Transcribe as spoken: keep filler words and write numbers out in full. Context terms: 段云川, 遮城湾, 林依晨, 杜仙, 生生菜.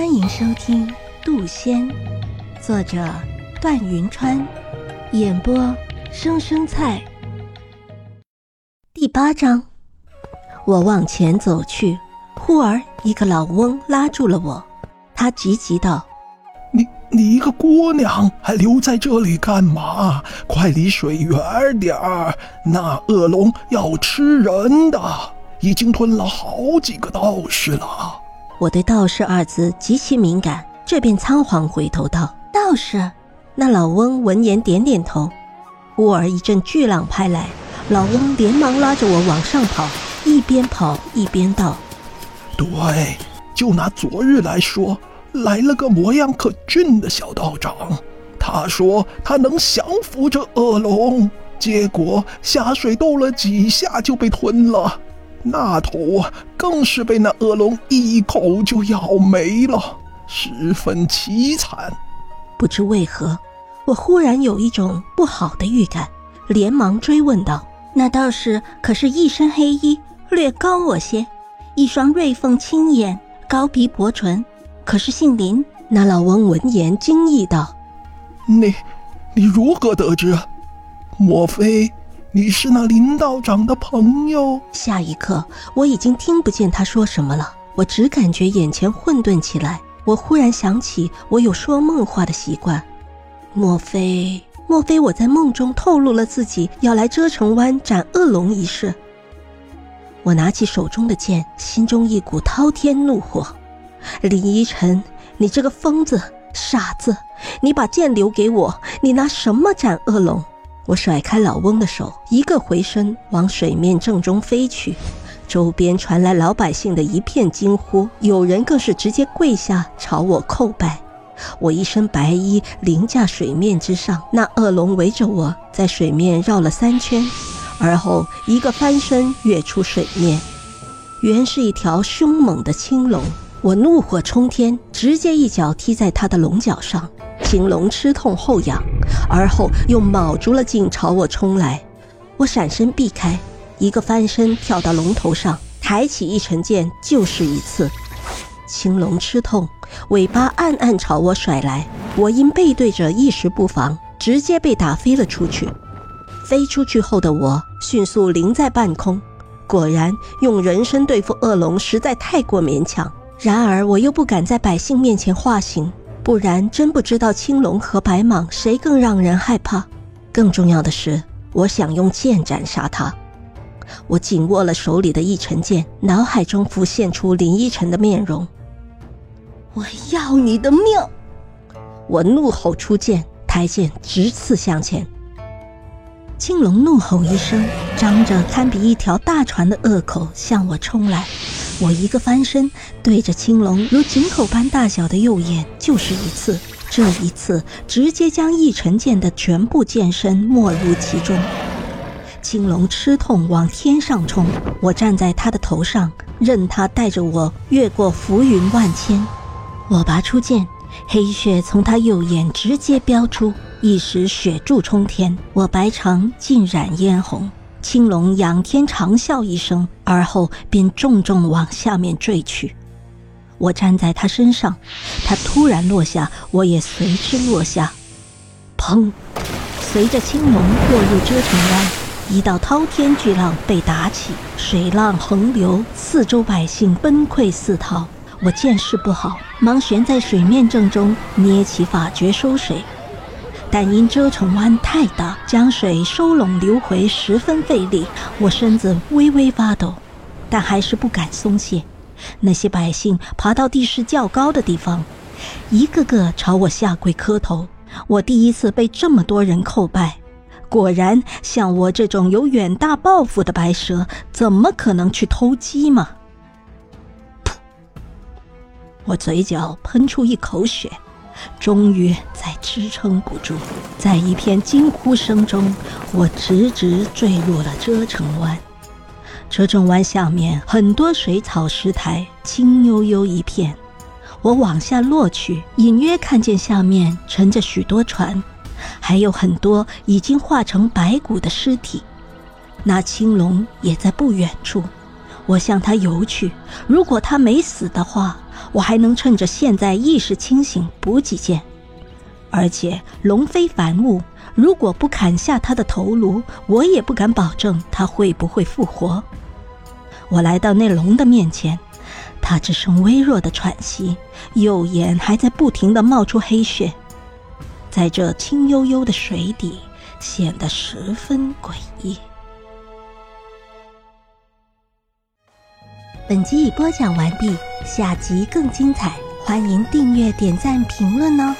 欢迎收听《杜仙》，作者段云川，演播生生菜。第八章，我往前走去，忽而一个老翁拉住了我，他急急道：“你你一个姑娘还留在这里干嘛？快离水远点儿，那恶龙要吃人的，已经吞了好几个道士了。”我对道士二字极其敏感，这便仓皇回头道：“道士？”那老翁闻言点点头。忽而一阵巨浪拍来，老翁连忙拉着我往上跑，一边跑一边道：“对，就拿昨日来说，来了个模样可俊的小道长，他说他能降服这恶龙，结果下水斗了几下就被吞了。那头啊，更是被那恶龙一口就咬没了，十分凄惨。”不知为何，我忽然有一种不好的预感，连忙追问道：“那道士可是一身黑衣，略高我些，一双瑞凤青眼，高鼻薄唇，可是姓林？”那老翁闻言惊异道：“你，你如何得知？莫非你是那林道长的朋友？”下一刻，我已经听不见他说什么了，我只感觉眼前混沌起来。我忽然想起我有说梦话的习惯，莫非莫非我在梦中透露了自己要来遮城湾斩恶龙一事？我拿起手中的剑，心中一股滔天怒火：“林依晨，你这个疯子傻子，你把剑留给我，你拿什么斩恶龙？”我甩开老翁的手，一个回身往水面正中飞去，周边传来老百姓的一片惊呼，有人更是直接跪下朝我叩拜。我一身白衣凌驾水面之上，那恶龙围着我在水面绕了三圈，而后一个翻身跃出水面，原是一条凶猛的青龙。我怒火冲天，直接一脚踢在他的龙角上，青龙吃痛后仰，而后又卯足了劲朝我冲来。我闪身避开，一个翻身跳到龙头上，抬起一沉剑就是一刺。青龙吃痛，尾巴暗暗朝我甩来，我因背对着一时不防，直接被打飞了出去。飞出去后的我迅速凌在半空，果然用人身对付恶龙实在太过勉强，然而我又不敢在百姓面前化形，不然真不知道青龙和白蟒谁更让人害怕。更重要的是，我想用剑斩杀他。我紧握了手里的一沉剑，脑海中浮现出林依晨的面容。“我要你的命！”我怒吼出剑，抬剑直刺向前。青龙怒吼一声，张着堪比一条大船的恶口向我冲来。我一个翻身，对着青龙如井口般大小的右眼就是一刺，这一刺直接将一沉剑的全部剑身没入其中。青龙吃痛往天上冲，我站在他的头上，任他带着我越过浮云万千。我拔出剑，黑血从他右眼直接飙出，一时血柱冲天，我白裳尽染嫣红。青龙仰天长啸一声，而后便重重往下面坠去。我站在他身上，他突然落下，我也随之落下。砰！随着青龙落入遮城湾，一道滔天巨浪被打起，水浪横流，四周百姓崩溃四逃。我见势不好，忙悬在水面正中，捏起法诀收水。但因遮城湾太大，将水收拢流回十分费力，我身子微微发抖，但还是不敢松懈。那些百姓爬到地势较高的地方，一个个朝我下跪磕头。我第一次被这么多人叩拜，果然像我这种有远大抱负的白蛇，怎么可能去偷鸡嘛？我嘴角喷出一口血，终于再支撑不住，在一片惊呼声中，我直直坠入了遮城湾。遮城湾下面很多水草石苔，青幽幽一片。我往下落去，隐约看见下面沉着许多船，还有很多已经化成白骨的尸体。那青龙也在不远处，我向他游去，如果他没死的话，我还能趁着现在意识清醒补几件。而且龙飞凡物，如果不砍下他的头颅，我也不敢保证他会不会复活。我来到那龙的面前，他只剩微弱的喘息，右眼还在不停地冒出黑血，在这清幽幽的水底显得十分诡异。本集已播讲完毕，下集更精彩，欢迎订阅、点赞、评论哦。